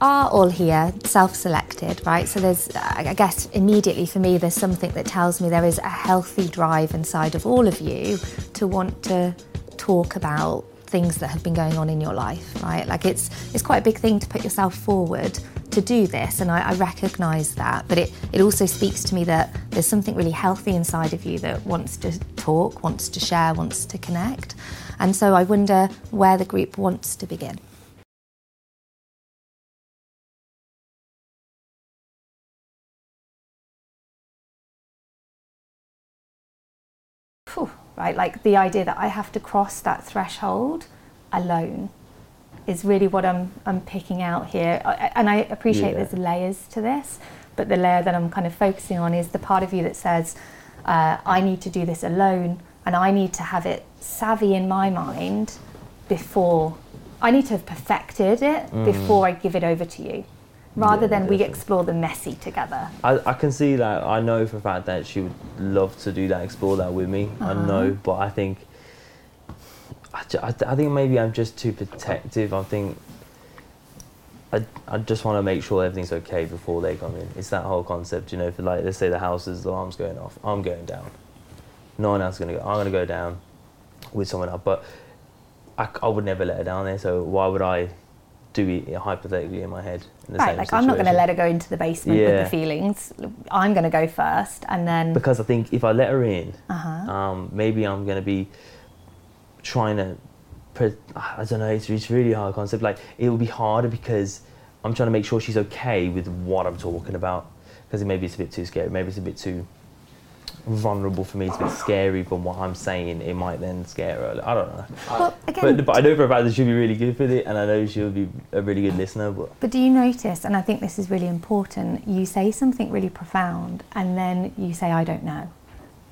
are all here self-selected, right? So there's, I guess, immediately for me, there's something that tells me there is a healthy drive inside of all of you to want to talk about things that have been going on in your life, right? Like it's quite a big thing to put yourself forward to do this, and I recognise that, but it also speaks to me that there's something really healthy inside of you that wants to talk, wants to share, wants to connect. And so I wonder where the group wants to begin. Right, like the idea that I have to cross that threshold alone is really what I'm picking out here. And I appreciate there's layers to this, but the layer that I'm kind of focusing on is the part of you that says, I need to do this alone, and I need to have it savvy in my mind before, I need to have perfected it before I give it over to you, rather than we explore the messy together. I can see that. I know for a fact that she would love to do that, explore that with me. Uh-huh. I know, but I think I think maybe I'm just too protective. I think I just want to make sure everything's okay before they come in. It's that whole concept, you know, for like, let's say the house is, the alarm's going off, I'm going down. No one else is going to go. I'm going to go down with someone else. But I would never let her down there, so why would I do it hypothetically in my head? In the right, same like situation. I'm not going to let her go into the basement with the feelings. I'm going to go first, and then... Because I think if I let her in, maybe I'm going to be trying to... I don't know, it's really a hard concept. Like, it will be harder because I'm trying to make sure she's okay with what I'm talking about, because maybe it's a bit too scary, maybe it's a bit too vulnerable for me, it's a bit scary, but what I'm saying, it might then scare her. I don't know. Well, again, but I know for a fact that she'll be really good with it, and I know she'll be a really good listener. But do you notice, and I think this is really important, you say something really profound and then you say, I don't know.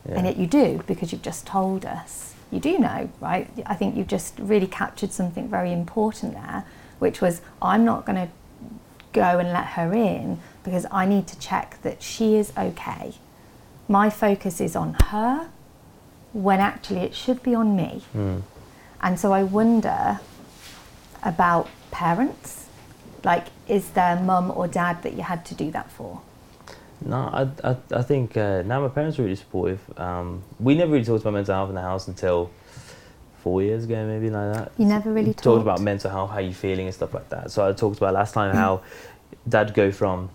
Yeah. And yet you do, because you've just told us. You do know, right? I think you've just really captured something very important there, which was, I'm not going to go and let her in because I need to check that she is okay. My focus is on her, when actually it should be on me. And so I wonder about parents. Like, is there mum or dad that you had to do that for? No, I think now my parents are really supportive. We never really talked about mental health in the house until 4 years ago, maybe, like that. You never really talked about mental health, how you're feeling and stuff like that. So I talked about last time how dad'd go from,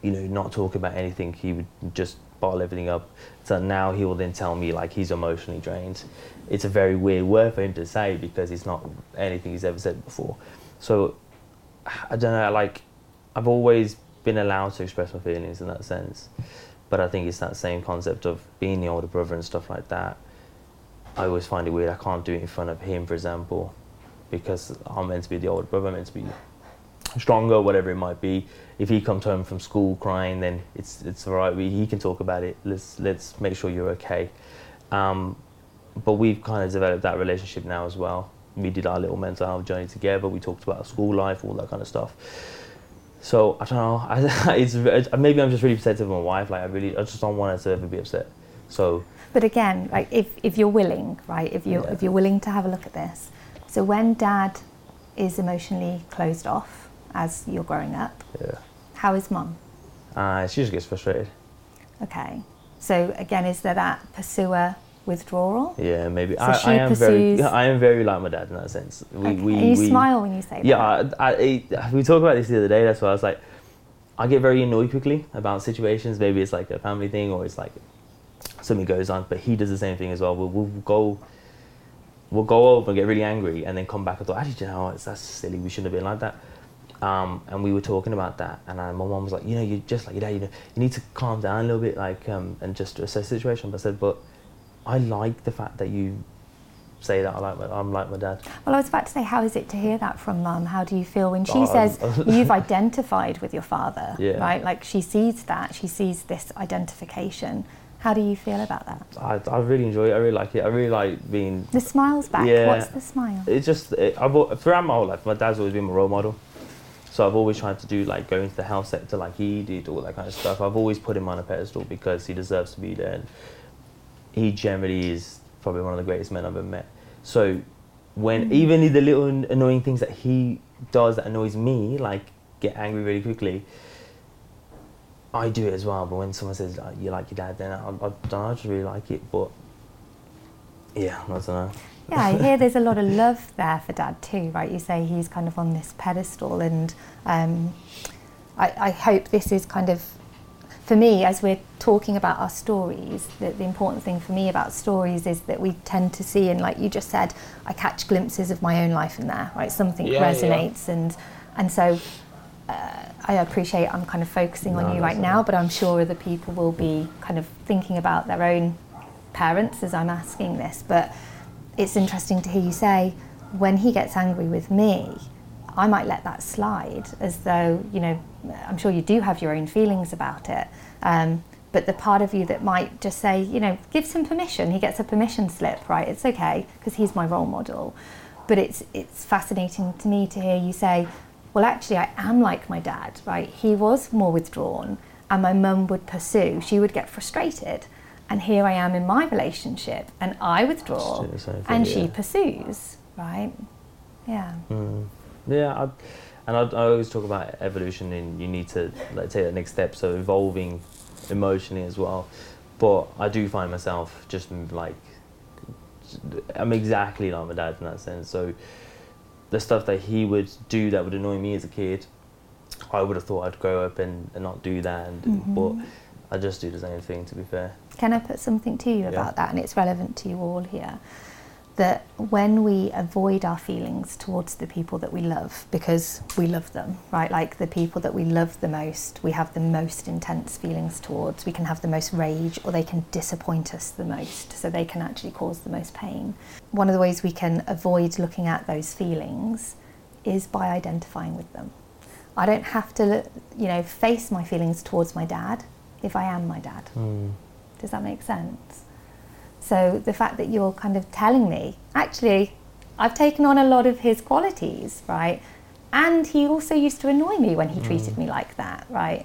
you know, not talk about anything, he would just bottle everything up. So now he will then tell me, like, he's emotionally drained. It's a very weird word for him to say because it's not anything he's ever said before. So, I don't know, like, I've always been allowed to express my feelings in that sense. But I think it's that same concept of being the older brother and stuff like that. I always find it weird, I can't do it in front of him, for example, because I'm meant to be the older brother, I'm meant to be stronger, whatever it might be. If he comes home from school crying, then it's all right. He can talk about it. Let's make sure you're okay. But we've kind of developed that relationship now as well. We did our little mental health journey together. We talked about school life, all that kind of stuff. So I don't know. Maybe I'm just really protective of my wife. Like I just don't want her to ever be upset. So. But again, like if you're willing, right? If you're willing to have a look at this. So when Dad is emotionally closed off, as you're growing up. Yeah. How is Mum? She just gets frustrated. Okay. So again, is there that pursuer withdrawal? Yeah, maybe. So I am very like my dad in that sense. We smile when you say that. Yeah, we talked about this the other day. That's why I was like, I get very annoyed quickly about situations. Maybe it's like a family thing, or it's like something goes on. But he does the same thing as well. We'll go over and get really angry, and then come back and thought, actually, you know what? That's silly. We shouldn't have been like that. And we were talking about that, and my mum was like, you know, you're just like your dad, you know, you need to calm down a little bit, like, and just assess the situation. But I said, but I like the fact that you say that I'm like my dad. Well, I was about to say, how is it to hear that from Mum? How do you feel when she says you've identified with your father, right? Like, she sees that, she sees this identification. How do you feel about that? I really enjoy it. I really like it. I really like being... The smile's back. Yeah. What's the smile? It's just, throughout my whole life, my dad's always been my role model. So I've always tried to do, like, go into the health sector like he did, all that kind of stuff. I've always put him on a pedestal because he deserves to be there. And he generally is probably one of the greatest men I've ever met. So when, even the little annoying things that he does that annoys me, like get angry really quickly, I do it as well. But when someone says you like your dad, then I don't know, I just really like it. But yeah, I don't know. Yeah, I hear there's a lot of love there for Dad too, right? You say he's kind of on this pedestal, and I hope this is kind of, for me, as we're talking about our stories, that the important thing for me about stories is that we tend to see, and like you just said, I catch glimpses of my own life in there, right? Something resonates, yeah. and so I appreciate I'm kind of focusing on you right now, but I'm sure other people will be kind of thinking about their own parents as I'm asking this. But it's interesting to hear you say, when he gets angry with me, I might let that slide, as though, you know, I'm sure you do have your own feelings about it, but the part of you that might just say, you know, gives him permission, he gets a permission slip, right? It's okay, because he's my role model. But it's fascinating to me to hear you say, well, actually, I am like my dad, right? He was more withdrawn, and my mum would pursue, she would get frustrated. And here I am in my relationship, and I withdraw, and she pursues, right? Yeah. Mm. Yeah, I always talk about evolution, and you need to like take that next step, so evolving emotionally as well. But I do find myself just like, I'm exactly like my dad in that sense. So the stuff that he would do that would annoy me as a kid, I would have thought I'd grow up and not do that, and but I just do the same thing, to be fair. Can I put something to you about that, and it's relevant to you all here? That when we avoid our feelings towards the people that we love, because we love them, right? Like the people that we love the most, we have the most intense feelings towards, we can have the most rage, or they can disappoint us the most, so they can actually cause the most pain. One of the ways we can avoid looking at those feelings is by identifying with them. I don't have to, you know, face my feelings towards my dad if I am my dad. Mm. Does that make sense? So the fact that you're kind of telling me, actually, I've taken on a lot of his qualities, right? And he also used to annoy me when he treated me like that, right?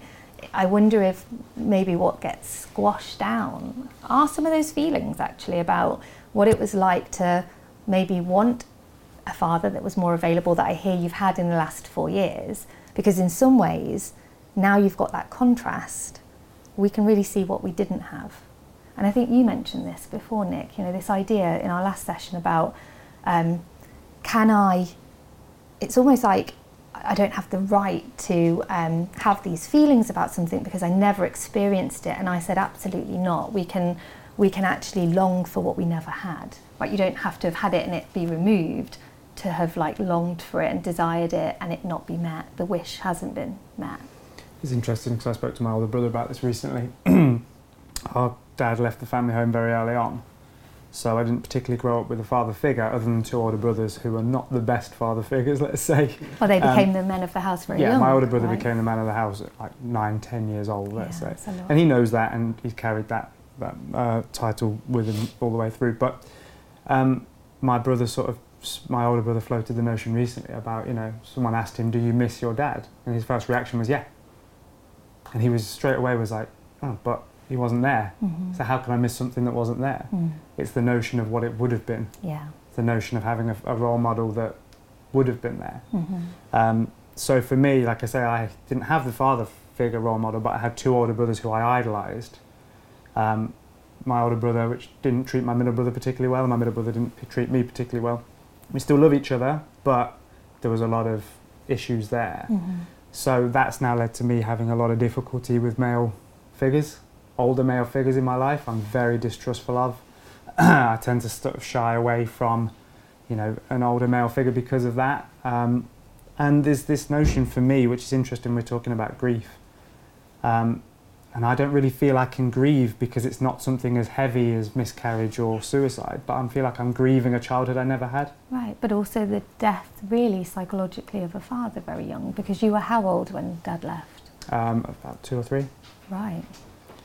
I wonder if maybe what gets squashed down are some of those feelings, actually, about what it was like to maybe want a father that was more available, that I hear you've had in the last 4 years. Because in some ways, now you've got that contrast, we can really see what we didn't have. And I think you mentioned this before, Nick, you know, this idea in our last session about it's almost like I don't have the right to have these feelings about something because I never experienced it. And I said, absolutely not. We can actually long for what we never had. Like, you don't have to have had it and it be removed to have like longed for it and desired it and it not be met. The wish hasn't been met. It's interesting because I spoke to my older brother about this recently. Our dad left the family home very early on, so I didn't particularly grow up with a father figure other than two older brothers who were not the best father figures, let's say. Well, they became the men of the house very young. Yeah, my older brother became the man of the house at like 9, 10 years old, let's say. And he knows that, and he's carried that title with him all the way through. But my older brother floated the notion recently about, you know, someone asked him, do you miss your dad? And his first reaction was, yeah. And he was straight away like, oh, but he wasn't there. Mm-hmm. So how can I miss something that wasn't there? Mm. It's the notion of what it would have been. Yeah. It's the notion of having a role model that would have been there. Mm-hmm. So for me, like I say, I didn't have the father figure role model, but I had two older brothers who I idolised. My older brother, which didn't treat my middle brother particularly well, and my middle brother didn't treat me particularly well. We still love each other, but there was a lot of issues there. Mm-hmm. So that's now led to me having a lot of difficulty with male figures, older male figures in my life. I'm very distrustful of. I tend to shy away from, you know, an older male figure because of that. And there's this notion for me, which is interesting, we're talking about grief. And I don't really feel I can grieve because it's not something as heavy as miscarriage or suicide, but I feel like I'm grieving a childhood I never had. Right, but also the death, really, psychologically, of a father very young, because you were how old when Dad left? About 2 or 3. Right.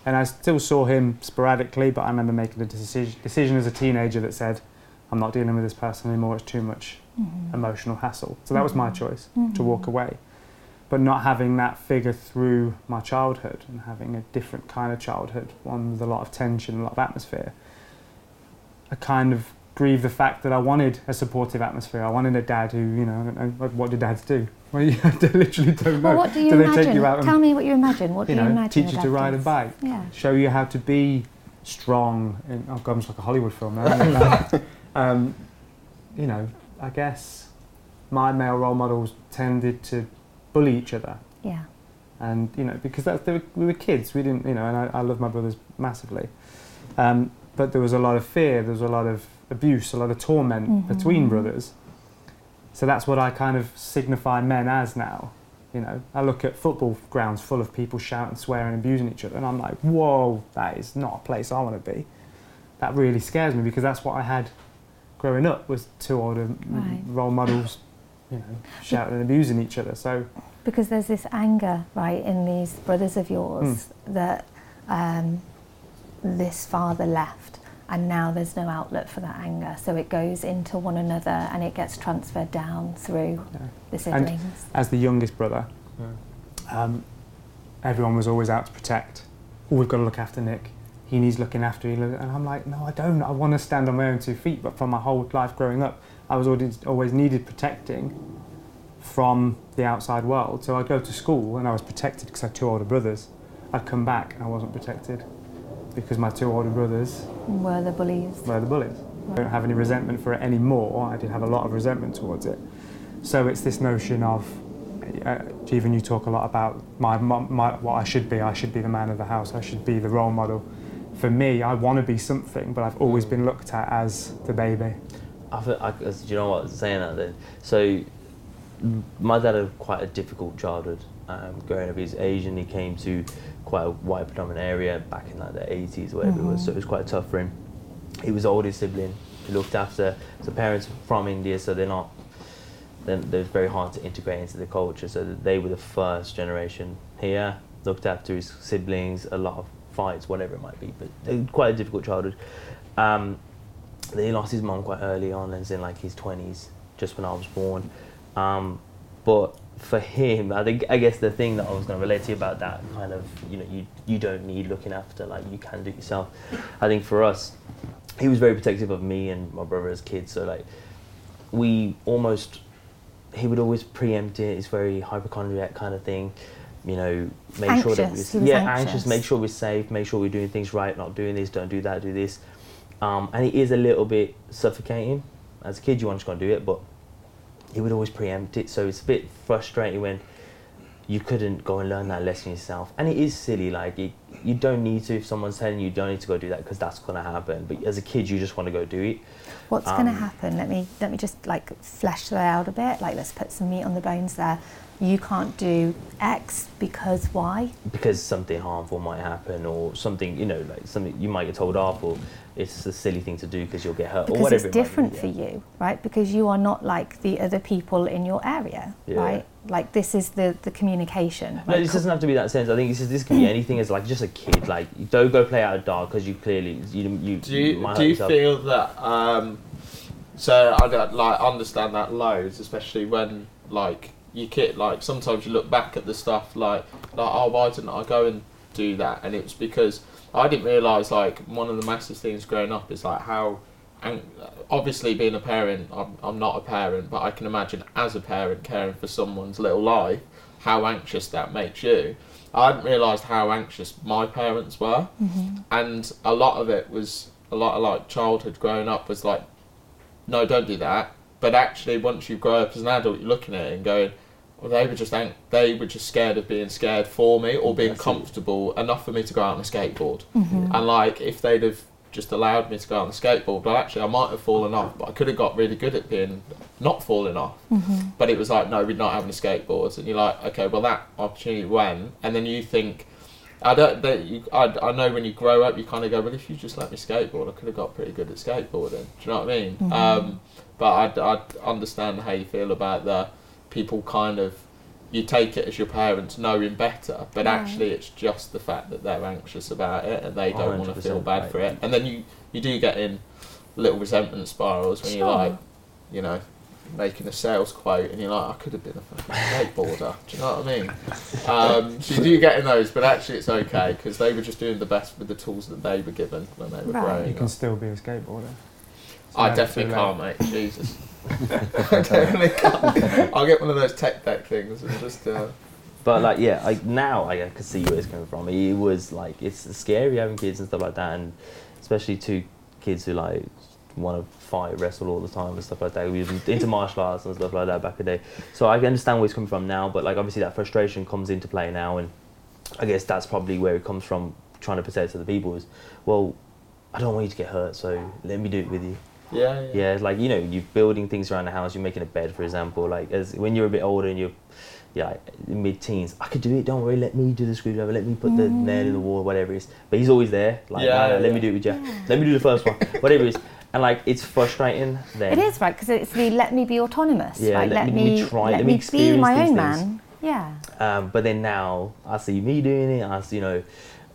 And I still saw him sporadically, but I remember making a decision as a teenager that said, I'm not dealing with this person anymore, it's too much emotional hassle. So that was my choice, to walk away. But not having that figure through my childhood and having a different kind of childhood, one with a lot of tension, a lot of atmosphere, I kind of grieve the fact that I wanted a supportive atmosphere. I wanted a dad who, you know, I don't know, what do dads do? Well, you literally don't know. Well, what do you imagine? They take you out and, tell me what you imagine. What do you imagine? Teach you to ride a bike. Yeah. Show you how to be strong. And, oh God, it's like a Hollywood film now. You know, I guess my male role models tended to bully each other. Yeah. And, you know, because we were kids. We didn't, you know, and I love my brothers massively. But there was a lot of fear. There was a lot of abuse, a lot of torment between brothers. So that's what I kind of signify men as now. You know, I look at football grounds full of people shouting, swearing, abusing each other, and I'm like, whoa, that is not a place I want to be. That really scares me, because that's what I had growing up, was two older role models, you know, shouting and abusing each other. So because there's this anger, right, in these brothers of yours that this father left. And now there's no outlet for that anger, so it goes into one another and it gets transferred down through the siblings. And as the youngest brother, everyone was always out to protect. Oh, we've got to look after Nick. He needs looking after. And I'm like, no, I don't. I want to stand on my own two feet. But from my whole life growing up, I was always needed protecting from the outside world. So I'd go to school and I was protected because I had two older brothers. I'd come back and I wasn't protected, because my two older brothers were the bullies. I don't have any resentment for it anymore. I did have a lot of resentment towards it. So it's this notion of, even you talk a lot about what I should be. I should be the man of the house. I should be the role model. For me, I want to be something, but I've always been looked at as the baby. Do you know what, saying that then? So my dad had quite a difficult childhood. Growing up, he's Asian. He came to quite a white predominant area back in like the 80s or whatever it was, so it was quite tough for him. He was the oldest sibling, he looked after. So parents from India, so they're very hard to integrate into the culture, so they were the first generation here, looked after his siblings, a lot of fights, whatever it might be, but quite a difficult childhood. Then he lost his mum quite early on, and in like his 20s, just when I was born. But for him, I guess the thing that I was going to relate to you about that kind of, you know, you don't need looking after, like you can do it yourself. I think for us, he was very protective of me and my brother as kids, so like he would always preempt it. It's very hypochondriac kind of thing, you know, anxious, make sure we're safe, make sure we're doing things right, not doing this, don't do that, do this. And it is a little bit suffocating. As a kid, you want to go and do it, but he would always preempt it, so it's a bit frustrating when you couldn't go and learn that lesson yourself. And it is silly, like you don't need to. If someone's telling you don't need to go do that because that's going to happen, but as a kid you just want to go do it. What's going to happen? Let me just like flesh that out a bit. Like, let's put some meat on the bones there. You can't do X because why? Because something harmful might happen, or something, you know, like something you might get told off, or it's a silly thing to do because you'll get hurt, or whatever. Because it's different for you, right? Because you are not like the other people in your area, right? Like, this is the communication. No, this doesn't have to be that sense. I think this can be anything. As like just a kid, like you don't go play out of dark because you clearly you. Do you feel that? So I don't like understand that loads, especially when like. You kid, like sometimes you look back at the stuff like oh, why didn't I go and do that? And it was because I didn't realise, like, one of the massive things growing up is like how, and obviously being a parent, I'm not a parent, but I can imagine as a parent caring for someone's little life, how anxious that makes you. I hadn't realised how anxious my parents were, and a lot of it was a lot of like childhood growing up was like, no, don't do that. But actually, once you grow up as an adult, you're looking at it and going, well, they were just scared of being scared for me, or being comfortable enough for me to go out on a skateboard. And like, if they'd have just allowed me to go out on a skateboard, well, actually I might have fallen off, but I could have got really good at being not falling off. But it was like, no, we're not having a skateboard. And you're like, okay, well, that opportunity went. And then you think, I know when you grow up, you kind of go, well, if you just let me skateboard, I could have got pretty good at skateboarding. Do you know what I mean? But I understand how you feel about the people kind of, you take it as your parents knowing better, but actually it's just the fact that they're anxious about it and they don't want to feel bad for it. And then you do get in little resentment spirals when you're like, you know, making a sales quote and you're like, I could have been a fucking skateboarder. Do you know what I mean? So you do get in those, but actually it's okay because they were just doing the best with the tools that they were given when they were growing up. You can still be a skateboarder. I definitely can't, mate. Jesus. I definitely can't. I'll get one of those tech deck things and just. But like, yeah, like now I can see where it's coming from. It was like, it's scary having kids and stuff like that, and especially two kids who like want to fight, wrestle all the time and stuff like that. We were into martial arts and stuff like that back in the day. So I can understand where it's coming from now, but like obviously that frustration comes into play now, and I guess that's probably where it comes from, trying to protect other people is, well, I don't want you to get hurt, so let me do it with you. Yeah, yeah. Yeah, it's like, you know, you're building things around the house, you're making a bed, for example, like as when you're a bit older and you're like mid-teens, I could do it, don't worry, let me do the screwdriver, let me put the nail in the wall, whatever it is. But he's always there, like, let me do it with you. Let me do the first one, whatever it is. And like, it's frustrating then. It is, right, because it's the let me be autonomous. Yeah, right? let me experience be my own man. Yeah. But then now, I see me doing it, I see, you know,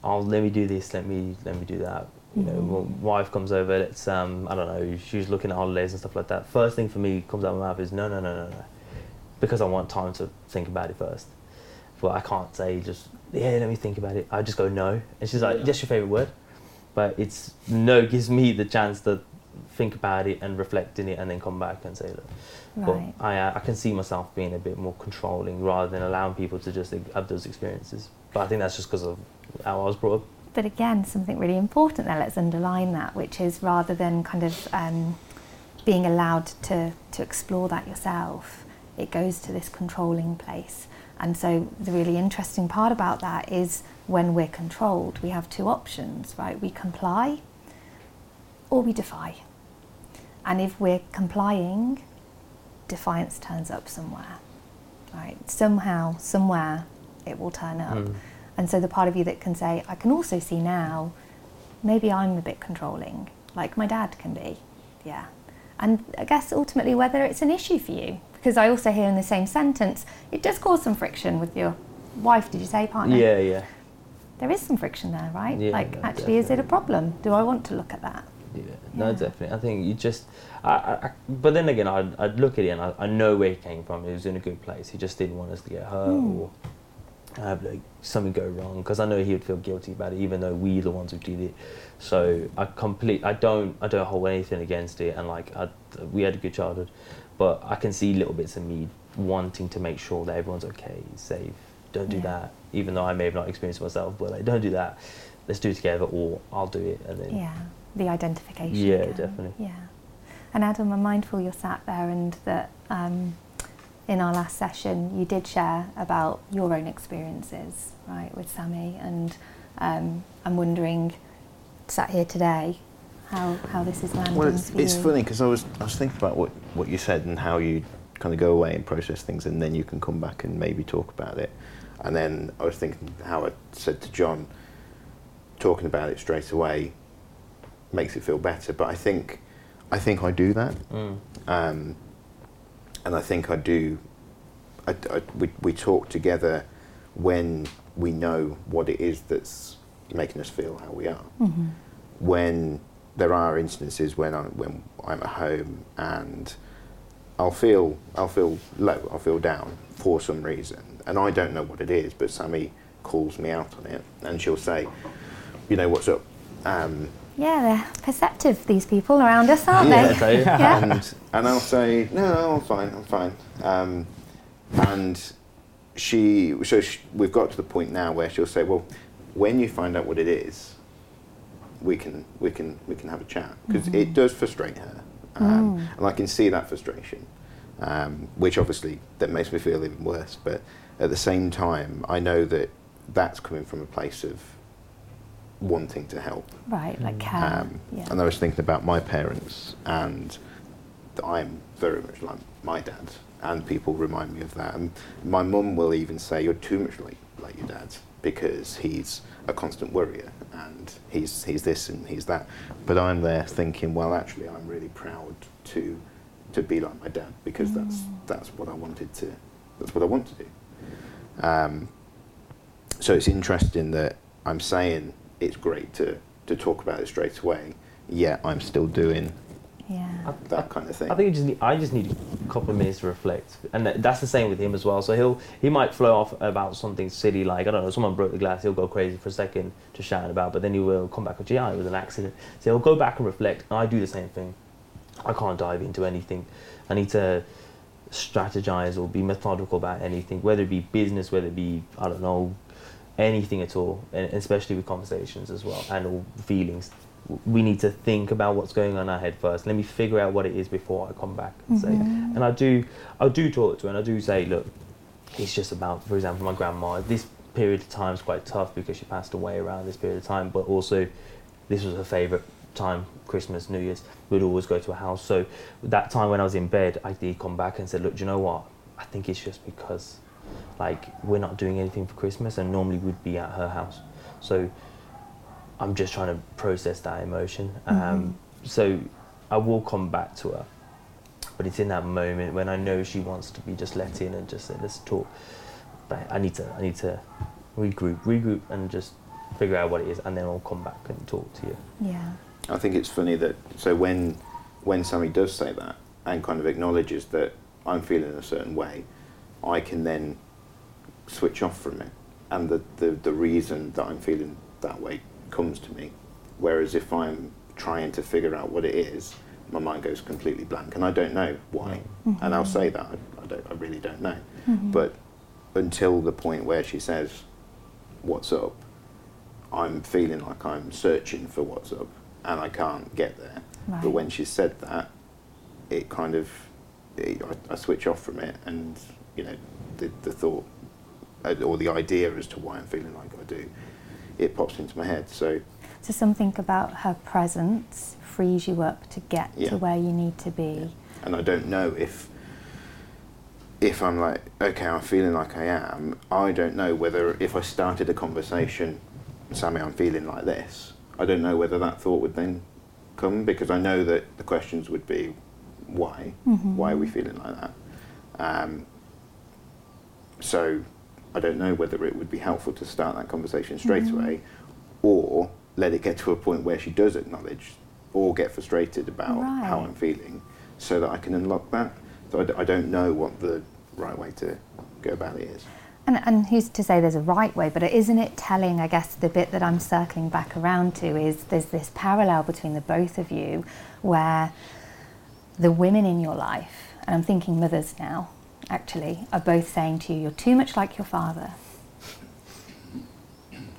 oh, let me do this, let me do that. You know, my wife comes over, it's, I don't know, she's looking at holidays and stuff like that. First thing for me comes out of my mouth is, no. Because I want time to think about it first. But I can't say just, yeah, let me think about it. I just go, no. And she's like, that's your favourite word. But it's, no gives me the chance to think about it and reflect in it and then come back and say, look. Right. But I can see myself being a bit more controlling rather than allowing people to just have those experiences. But I think that's just because of how I was brought up. But again, something really important there, let's underline that, which is rather than kind of being allowed to explore that yourself, it goes to this controlling place. And so the really interesting part about that is when we're controlled, we have two options, right? We comply or we defy. And if we're complying, defiance turns up somewhere, right? Somehow, somewhere, it will turn up. And so the part of you that can say, I can also see now, maybe I'm a bit controlling, like my dad can be, yeah. And I guess ultimately whether it's an issue for you, because I also hear in the same sentence, it does cause some friction with your wife, did you say, partner? Yeah, yeah. There is some friction there, right? Yeah, like, no, actually, definitely. Is it a problem? Do I want to look at that? Yeah, yeah. No, definitely. I think you just, but then again, I'd look at it and I know where he came from. He was in a good place. He just didn't want us to get hurt or have like something go wrong, because I know he would feel guilty about it, even though we're the ones who did it. So I don't hold anything against it, and like we had a good childhood, but I can see little bits of me wanting to make sure that everyone's okay, safe. Don't do that, even though I may have not experienced it myself. But like, don't do that. Let's do it together, or I'll do it, and then the identification. Yeah, again. Definitely. Yeah, and Adam, I'm mindful you're sat there, and that. In our last session, you did share about your own experiences, right, with Sammy, and I'm wondering, sat here today, how this is landing. Well, it's funny because I was thinking about what you said and how you kind of go away and process things, and then you can come back and maybe talk about it. And then I was thinking how I said to John, talking about it straight away makes it feel better. But I think I do that. And I think I do. We talk together when we know what it is that's making us feel how we are. Mm-hmm. When there are instances when I'm at home and I'll feel low, I'll feel down for some reason, and I don't know what it is, but Sammy calls me out on it, and she'll say, you know, what's up? Yeah, they're perceptive, these people around us, aren't they? Yeah. And I'll say, no, I'm fine. And we've got to the point now where she'll say, well, when you find out what it is, we can have a chat, because it does frustrate her, and I can see that frustration, which obviously that makes me feel even worse. But at the same time, I know that that's coming from a place of wanting to help, right? Like care. And I was thinking about my parents, and I'm very much like my dad, and people remind me of that. And my mum will even say, "You're too much like your dad, because he's a constant worrier, and he's this and he's that." But I'm there thinking, well, actually, I'm really proud to be like my dad, because that's what I wanted to. That's what I want to do. So it's interesting that I'm saying. It's great to talk about it straight away, yet I'm still doing that kind of thing. I think I just need a couple of minutes to reflect, and that's the same with him as well. So he might flow off about something silly, like, I don't know, someone broke the glass, he'll go crazy for a second to shout about, but then he will come back with, it was an accident. So he'll go back and reflect, and I do the same thing. I can't dive into anything. I need to strategize or be methodical about anything, whether it be business, whether it be, I don't know, anything at all, and especially with conversations as well, and all feelings. We need to think about what's going on in our head first. Let me figure out what it is before I come back and say. And I do talk to her, and I do say, look, it's just about, for example, my grandma. This period of time is quite tough because she passed away around this period of time, but also this was her favourite time, Christmas, New Year's. We'd always go to her house. So that time when I was in bed, I did come back and said, look, do you know what? I think it's just because, like, we're not doing anything for Christmas, and normally we'd be at her house. So I'm just trying to process that emotion. So I will come back to her, but it's in that moment when I know she wants to be just let in and just say, let's talk. But I need to regroup and just figure out what it is, and then I'll come back and talk to you. Yeah. I think it's funny that, so when Sammy does say that and kind of acknowledges that I'm feeling a certain way, I can then switch off from it, and the reason that I'm feeling that way comes to me. Whereas if I'm trying to figure out what it is, my mind goes completely blank, and I don't know why. And I'll say that I really don't know. But until the point where she says, what's up, I'm feeling like I'm searching for what's up, and I can't get there. Right. But when she said that, it kind of, I switch off from it, and you know, the thought or the idea as to why I'm feeling like I do, it pops into my head. So something about her presence frees you up to get to where you need to be. Yeah. And I don't know if I'm like, okay, I'm feeling like I am. I don't know whether if I started a conversation, Sammy, I'm feeling like this. I don't know whether that thought would then come, because I know that the questions would be, why? Why are we feeling like that? So I don't know whether it would be helpful to start that conversation straight away, or let it get to a point where she does acknowledge or get frustrated about how I'm feeling, so that I can unlock that. So I don't know what the right way to go about it is. And who's to say there's a right way, but isn't it telling, I guess, the bit that I'm circling back around to is there's this parallel between the both of you where the women in your life, and I'm thinking mothers now, actually, are both saying to you, you're too much like your father.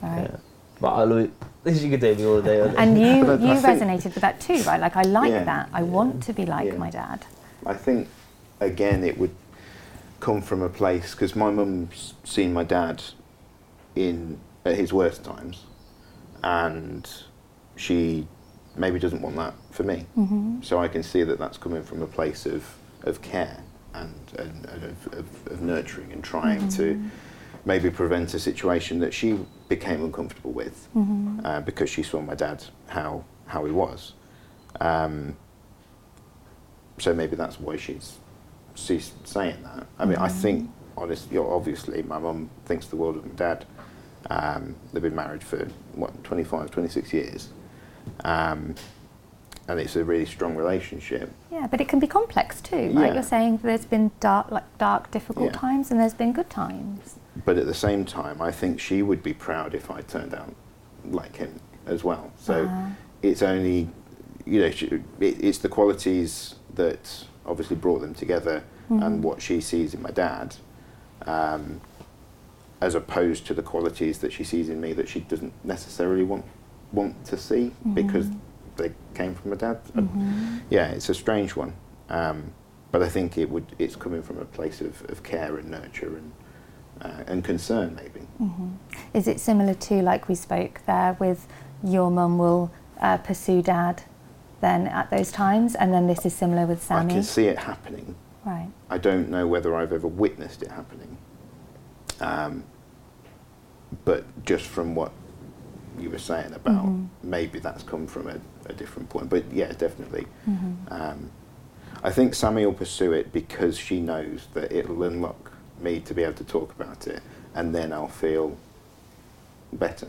Right? Yeah. But you could take me all day. And you resonated with that too, right? Like, I like that. I want to be like my dad. I think, again, it would come from a place, because my mum's seen my dad at his worst times, and she maybe doesn't want that for me. So I can see that that's coming from a place of care and of nurturing and trying to maybe prevent a situation that she became uncomfortable with because she saw my dad how he was. So maybe that's why she's saying that. I mean, I think, honestly, obviously, my mum thinks the world of my dad. They've been married for, 26 years. And it's a really strong relationship. Yeah, but it can be complex too, right? You're saying there's been dark, difficult times, and there's been good times. But at the same time, I think she would be proud if I turned out like him as well. So it's only, it's the qualities that obviously brought them together and what she sees in my dad, as opposed to the qualities that she sees in me that she doesn't necessarily want to see because they came from my dad. Yeah, it's a strange one. But I think it's coming from a place of care and nurture and concern, maybe. Is it similar to, like we spoke there, with your mum will pursue dad then at those times, and then this is similar with Sammy? I can see it happening. Right. I don't know whether I've ever witnessed it happening. But just from what you were saying about maybe that's come from a different point. But yeah, definitely. I think Sammy will pursue it because she knows that it'll unlock me to be able to talk about it, and then I'll feel better.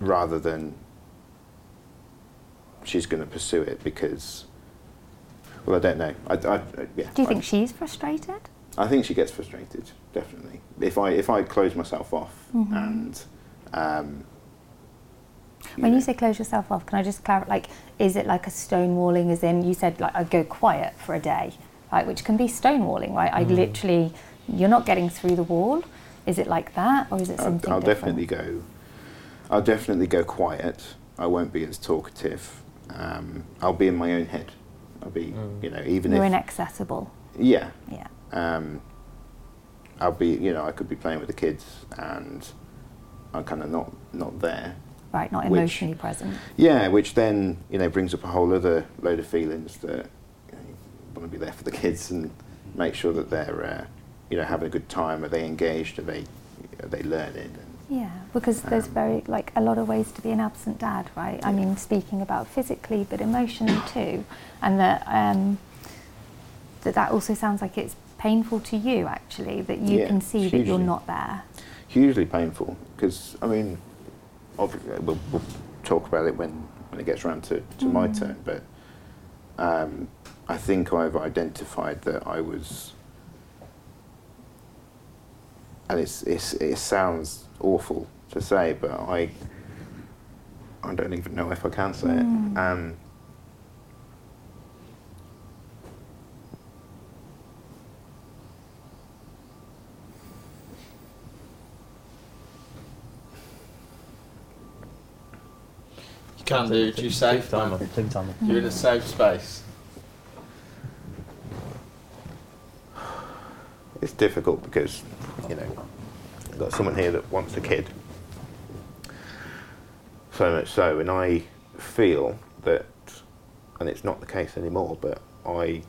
Rather than she's going to pursue it because, well, I don't know. Do you think she's frustrated? I think she gets frustrated, definitely. If I close myself off and When you say close yourself off, can I just clarify, like, is it like a stonewalling, as in, you said, like, I go quiet for a day, like, which can be stonewalling, right? I literally, you're not getting through the wall. Is it like that, or is it something I'll different? I'll definitely go quiet. I won't be as talkative. I'll be in my own head. I'll be, you know, even you're if... You're inaccessible. Yeah. Yeah. I'll be, you know, I could be playing with the kids and I'm kind of not there. Right, not emotionally present. Yeah, which then, you know, brings up a whole other load of feelings that, you know, you want to be there for the kids and make sure that they're, you know, having a good time. Are they engaged? Are they learning? And, yeah, because there's very, like, a lot of ways to be an absent dad, right? Yeah. I mean, speaking about physically, but emotionally too, and that also sounds like it's painful to you, actually, that you can see hugely, that you're not there. Hugely painful, because, I mean, obviously we'll talk about it when it gets around to my turn, but I think I've identified that I was, and it sounds awful to say, but I don't even know if I can say it. Can't do it. You're safe. You're in a safe space. It's difficult because, you know, I've got someone here that wants a kid. So much so, and I feel that, and it's not the case anymore, but and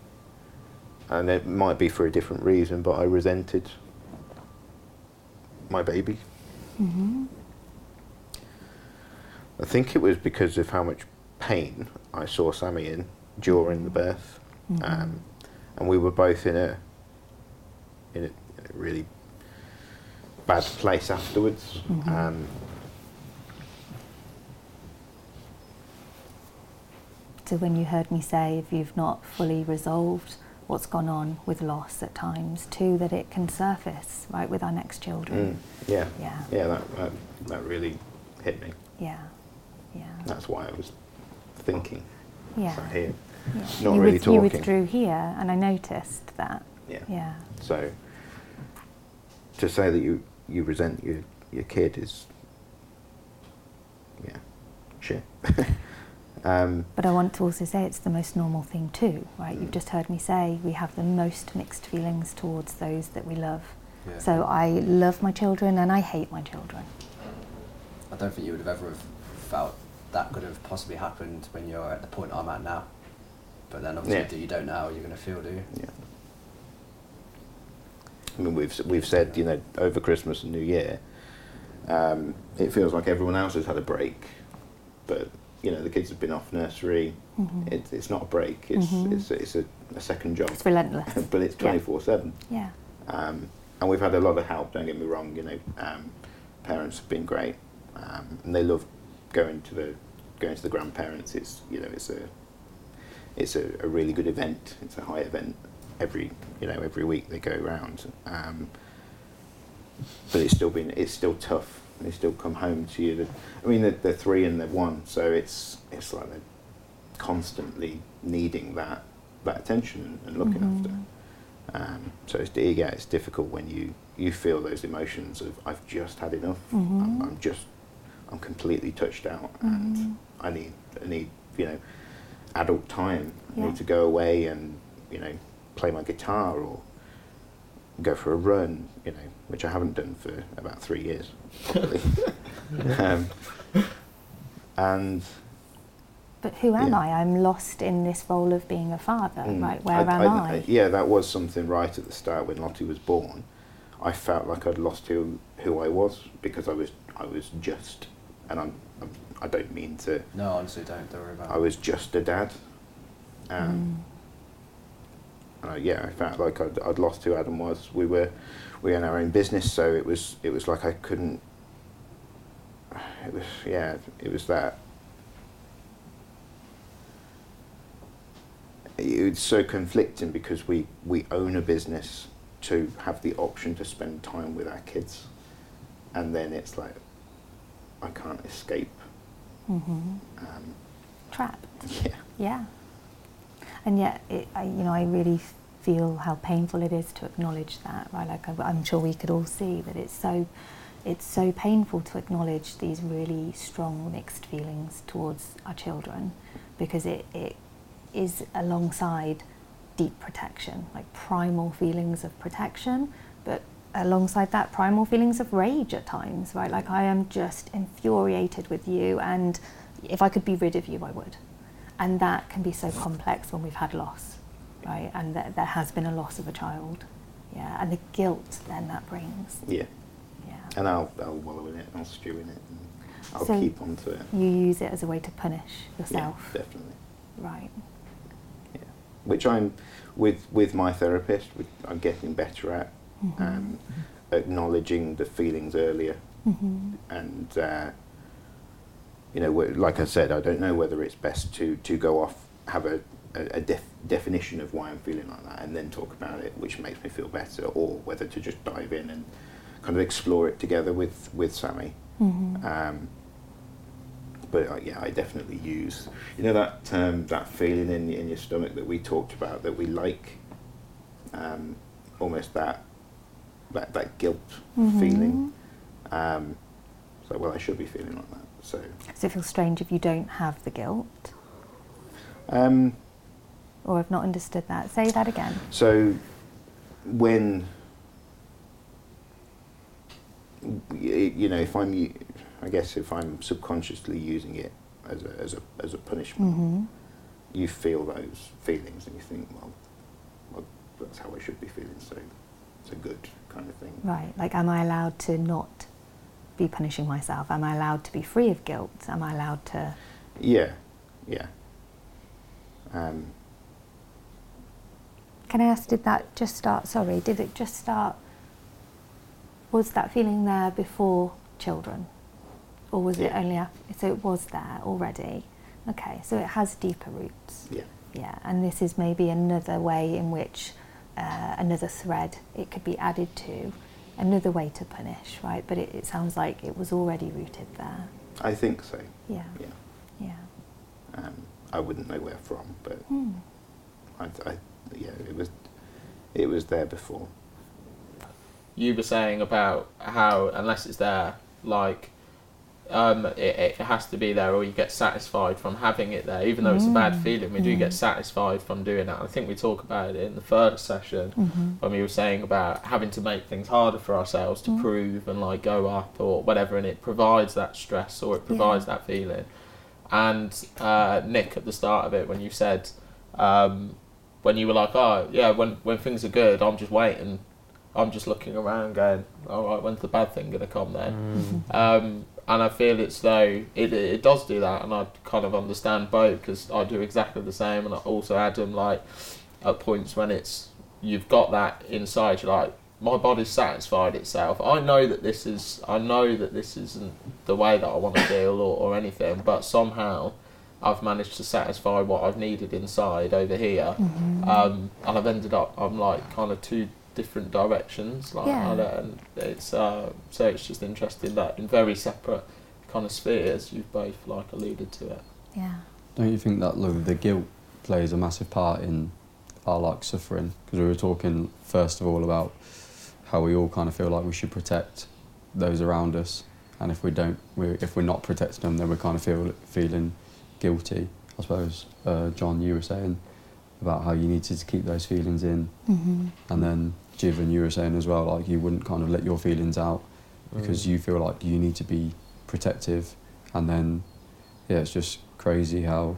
it might be for a different reason, but I resented my baby. Mm-hmm. I think it was because of how much pain I saw Sammy in during the birth, and we were both in a really bad place afterwards. Mm-hmm. So when you heard me say, if you've not fully resolved what's gone on with loss at times too, that it can surface right with our next children. Yeah. That really hit me. Yeah. Yeah. That's why I was thinking. Yeah. So here, not you really talking. You withdrew here, and I noticed that. Yeah. Yeah. So to say that you resent your kid is shit. But I want to also say it's the most normal thing too, right? You've just heard me say we have the most mixed feelings towards those that we love. Yeah. So I love my children and I hate my children. I don't think you would have ever felt that could have possibly happened when you're at the point I'm at now. But then obviously you don't know how you're going to feel, do you? Yeah. I mean, we've said, you know, over Christmas and New Year, it feels like everyone else has had a break, but, you know, the kids have been off nursery. Mm-hmm. It's not a break, it's a second job. It's relentless. But it's 24/7. Yeah. And we've had a lot of help, don't get me wrong, you know, parents have been great, and they love going to the grandparents. It's, you know, it's a really good event. It's a high event. Every week they go round, but it's still tough. They still come home to you. I mean, they're 3 and they're 1, so it's like they're constantly needing that attention and looking after. So it's difficult when you feel those emotions of I've just had enough. Mm-hmm. I'm completely touched out, and I need you know, adult time. I need to go away and, you know, play my guitar or go for a run, you know, which I haven't done for about 3 years, probably. But who am I? I'm lost in this role of being a father, right? Where am I? That was something right at the start when Lottie was born. I felt like I'd lost who I was because I was just, and I don't mean to. No, honestly, don't worry about it. I was just a dad. I felt like I'd lost who Adam was. We were in our own business, so it was like I couldn't. It was that. It's so conflicting because we own a business to have the option to spend time with our kids, and then it's like I can't escape trapped. Yeah. Yeah. And yet, I really feel how painful it is to acknowledge that, right? Like I'm sure we could all see that it's so painful to acknowledge these really strong mixed feelings towards our children, because it is alongside deep protection, like primal feelings of protection, but alongside that primal feelings of rage at times, right? Like I am just infuriated with you, and if I could be rid of you, I would. And that can be so complex when we've had loss, right? And there has been a loss of a child, yeah. And the guilt then that brings. Yeah. Yeah. And I'll wallow in it, I'll stew in it, and I'll keep on to it. You use it as a way to punish yourself. Yeah, definitely. Right. Yeah. Which I'm, with my therapist, I'm getting better at, acknowledging the feelings earlier. Mm-hmm. And, like I said, I don't know whether it's best to go off, have a definition of why I'm feeling like that and then talk about it, which makes me feel better, or whether to just dive in and kind of explore it together with Sammy. Mm-hmm. I definitely use, that feeling in your stomach that we talked about, that we like, almost that guilt feeling. I should be feeling like that. So it feels strange if you don't have the guilt? Or I've not understood that. Say that again. So when, if I'm subconsciously using it as a punishment, you feel those feelings and you think, well, that's how I should be feeling, so it's a good kind of thing. Right, like am I allowed to not be punishing myself? Am I allowed to be free of guilt? Am I allowed to... Yeah, yeah. Can I ask, did it just start, was that feeling there before children? Or was it only after? So it was there already. Okay, so it has deeper roots. Yeah. Yeah, and this is maybe another way in which, another thread it could be added to, another way to punish, right? But it sounds like it was already rooted there. I think so. Yeah. Yeah. Yeah. I wouldn't know where from, but it was there before. You were saying about how unless it's there, like it has to be there, or you get satisfied from having it there, even though it's a bad feeling. We do get satisfied from doing that. I think we talk about it in the third session when we were saying about having to make things harder for ourselves to prove and like go up or whatever, and it provides that stress, or it provides that feeling. And Nick, at the start of it, when you said when you were like, when things are good, I'm just waiting, I'm just looking around going, alright, when's the bad thing going to come then? And I feel it's though, it does do that, and I kind of understand both, because I do exactly the same, and I also Adam, like, at points when it's, you've got that inside, you're like, my body's satisfied itself. I know that this isn't the way that I want to deal or anything, but somehow I've managed to satisfy what I've needed inside over here, and I've ended up, I'm like kind of two different directions, like, and it's so it's just interesting that in very separate kind of spheres you've both like alluded to it. Yeah. Don't you think that the guilt plays a massive part in our like suffering? Because we were talking first of all about how we all kind of feel like we should protect those around us, and if we don't, if we're not protecting them, then we're kind of feeling guilty. I suppose John, you were saying about how you needed to keep those feelings in, and then Jivan, you were saying as well, like you wouldn't kind of let your feelings out because you feel like you need to be protective, and then it's just crazy how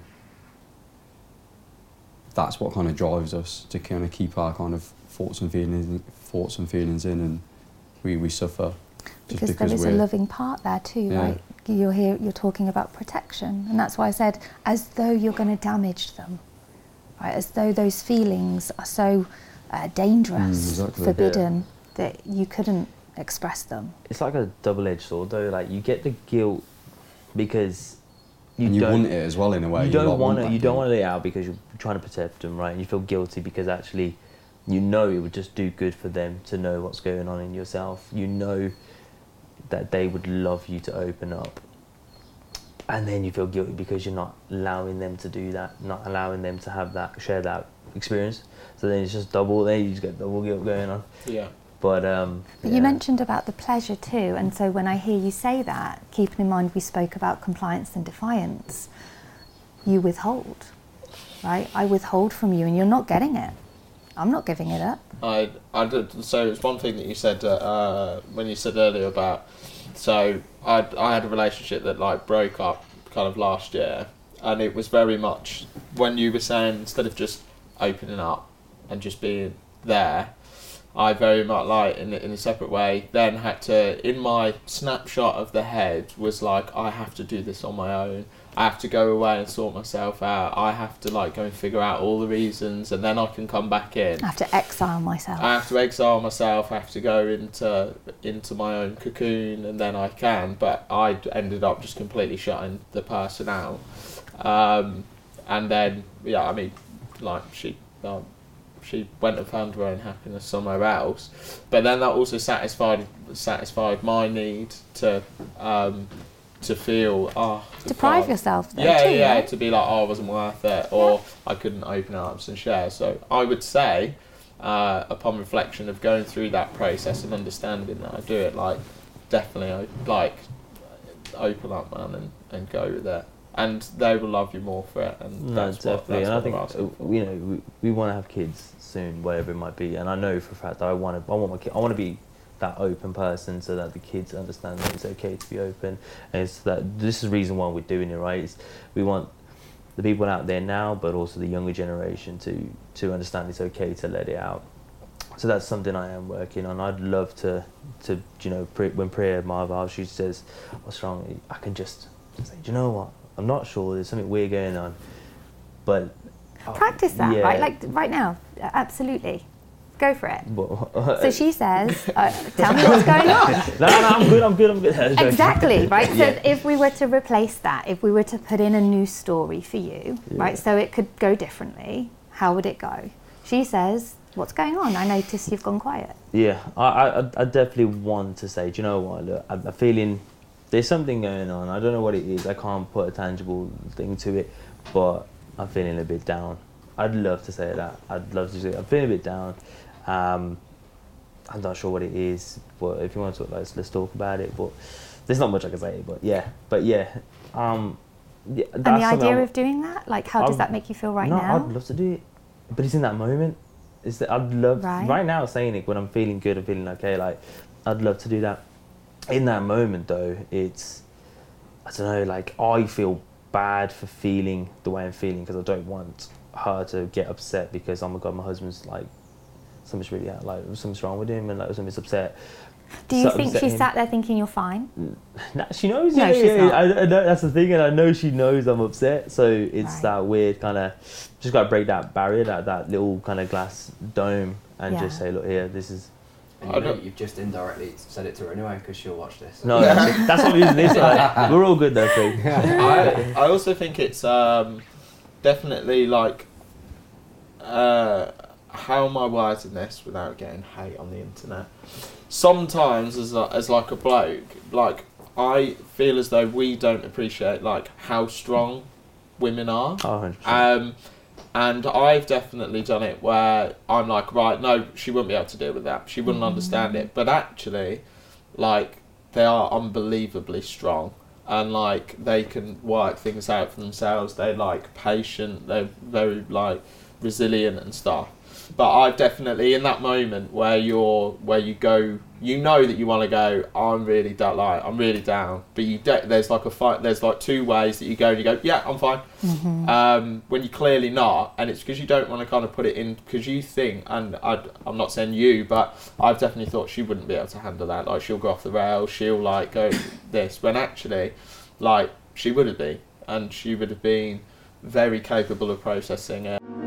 that's what kind of drives us to kind of keep our kind of thoughts and feelings in, and we suffer just because there is a loving part there too, right? You're talking about protection, and that's why I said as though you're going to damage them. Right, as though those feelings are so dangerous, forbidden, that you couldn't express them. It's like a double-edged sword, though. Like you get the guilt because you want it as well in a way. You don't want to let it out because you're trying to protect them, right? And you feel guilty because actually, it would just do good for them to know what's going on in yourself. That they would love you to open up. And then you feel guilty because you're not allowing them to do that, not allowing them to have that, share that experience. So then it's just double, there you just get double guilt going on. Yeah. But yeah. You mentioned about the pleasure too, and so when I hear you say that, keeping in mind we spoke about compliance and defiance, you withhold, right? I withhold from you and you're not getting it. I'm not giving it up. I did, so it's one thing that you said when you said earlier about, so I had a relationship that like broke up kind of last year, and it was very much when you were saying instead of just opening up and just being there, I very much like in a separate way then had to, in my snapshot of the head was like, I have to do this on my own. I have to go away and sort myself out. I have to like go and figure out all the reasons, and then I can come back in. I have to exile myself. I have to go into my own cocoon, and then I can. But I ended up just completely shutting the person out. And then, yeah, I mean, like she went and found her own happiness somewhere else. But then that also satisfied my need to feel, deprive yourself though, yeah, to be like, oh, it wasn't worth it, or I couldn't open up and share. So I would say, upon reflection of going through that process and understanding that I do it, like, definitely, like, open up, man, and go with it. And they will love you more for it. And no, definitely. And I think, you know, we want to have kids soon, whatever it might be. And I know for a fact that I want to be that open person, so that the kids understand that it's okay to be open. And it's that this is the reason why we're doing it, right? It's, we want the people out there now, but also the younger generation to understand it's okay to let it out. So that's something I am working on. I'd love to you know, when Priya, my wife, she says, "What's wrong?" I can just say, "Do you know what? I'm not sure. There's something weird going on." But practice that, yeah. Right? Like right now, absolutely. Go for it. So she says, tell me what's going on. No, I'm good. Exactly, right? So if we were to replace that, if we were to put in a new story for you, right, so it could go differently, how would it go? She says, what's going on? I notice you've gone quiet. Yeah, I definitely want to say, do you know what, look, I'm feeling there's something going on. I don't know what it is. I can't put a tangible thing to it, but I'm feeling a bit down. I'd love to say that. I'm feeling a bit down. I'm not sure what it is, but if you want to talk, let's talk about it. But there's not much I can say, but and the idea of doing that, like, how does that make you feel now? I'd love to do it, but it's in that moment. It's that I'd love right now, saying it when I'm feeling good and feeling okay, like, I'd love to do that. In that moment though, it's, I don't know, like, I feel bad for feeling the way I'm feeling, because I don't want her to get upset because, oh my God, my husband's like, something's really out, like something's wrong with him, and like something's upset. Do you think she sat there thinking you're fine? No, she knows. No, she's not. I know, that's the thing, and I know she knows I'm upset. So it's that weird kind of, just got to break that barrier, that little kind of glass dome, and just say, look, here, this is. And you've just indirectly said it to her anyway, because she'll watch this. No, that's what we're using this. Like, we're all good though. I also think it's definitely like. How am I wired in this without getting hate on the internet? Sometimes, as like a bloke, like, I feel as though we don't appreciate like how strong women are. 100%. And I've definitely done it where I'm like, right, no, she wouldn't be able to deal with that. She wouldn't understand it. But actually, like, they are unbelievably strong. And like, they can work things out for themselves. They're like patient. They're very like resilient and stuff. But I've definitely, in that moment where you go, you know that you want to go, I'm really down. But there's like a fight. There's like two ways that you go, and you go, yeah, I'm fine. Mm-hmm. When you're clearly not, and it's because you don't want to kind of put it in, because you think, and I'm not saying you, but I've definitely thought she wouldn't be able to handle that. Like, she'll go off the rails. She'll like go this. When actually, like, she would have been, and she would have been very capable of processing it.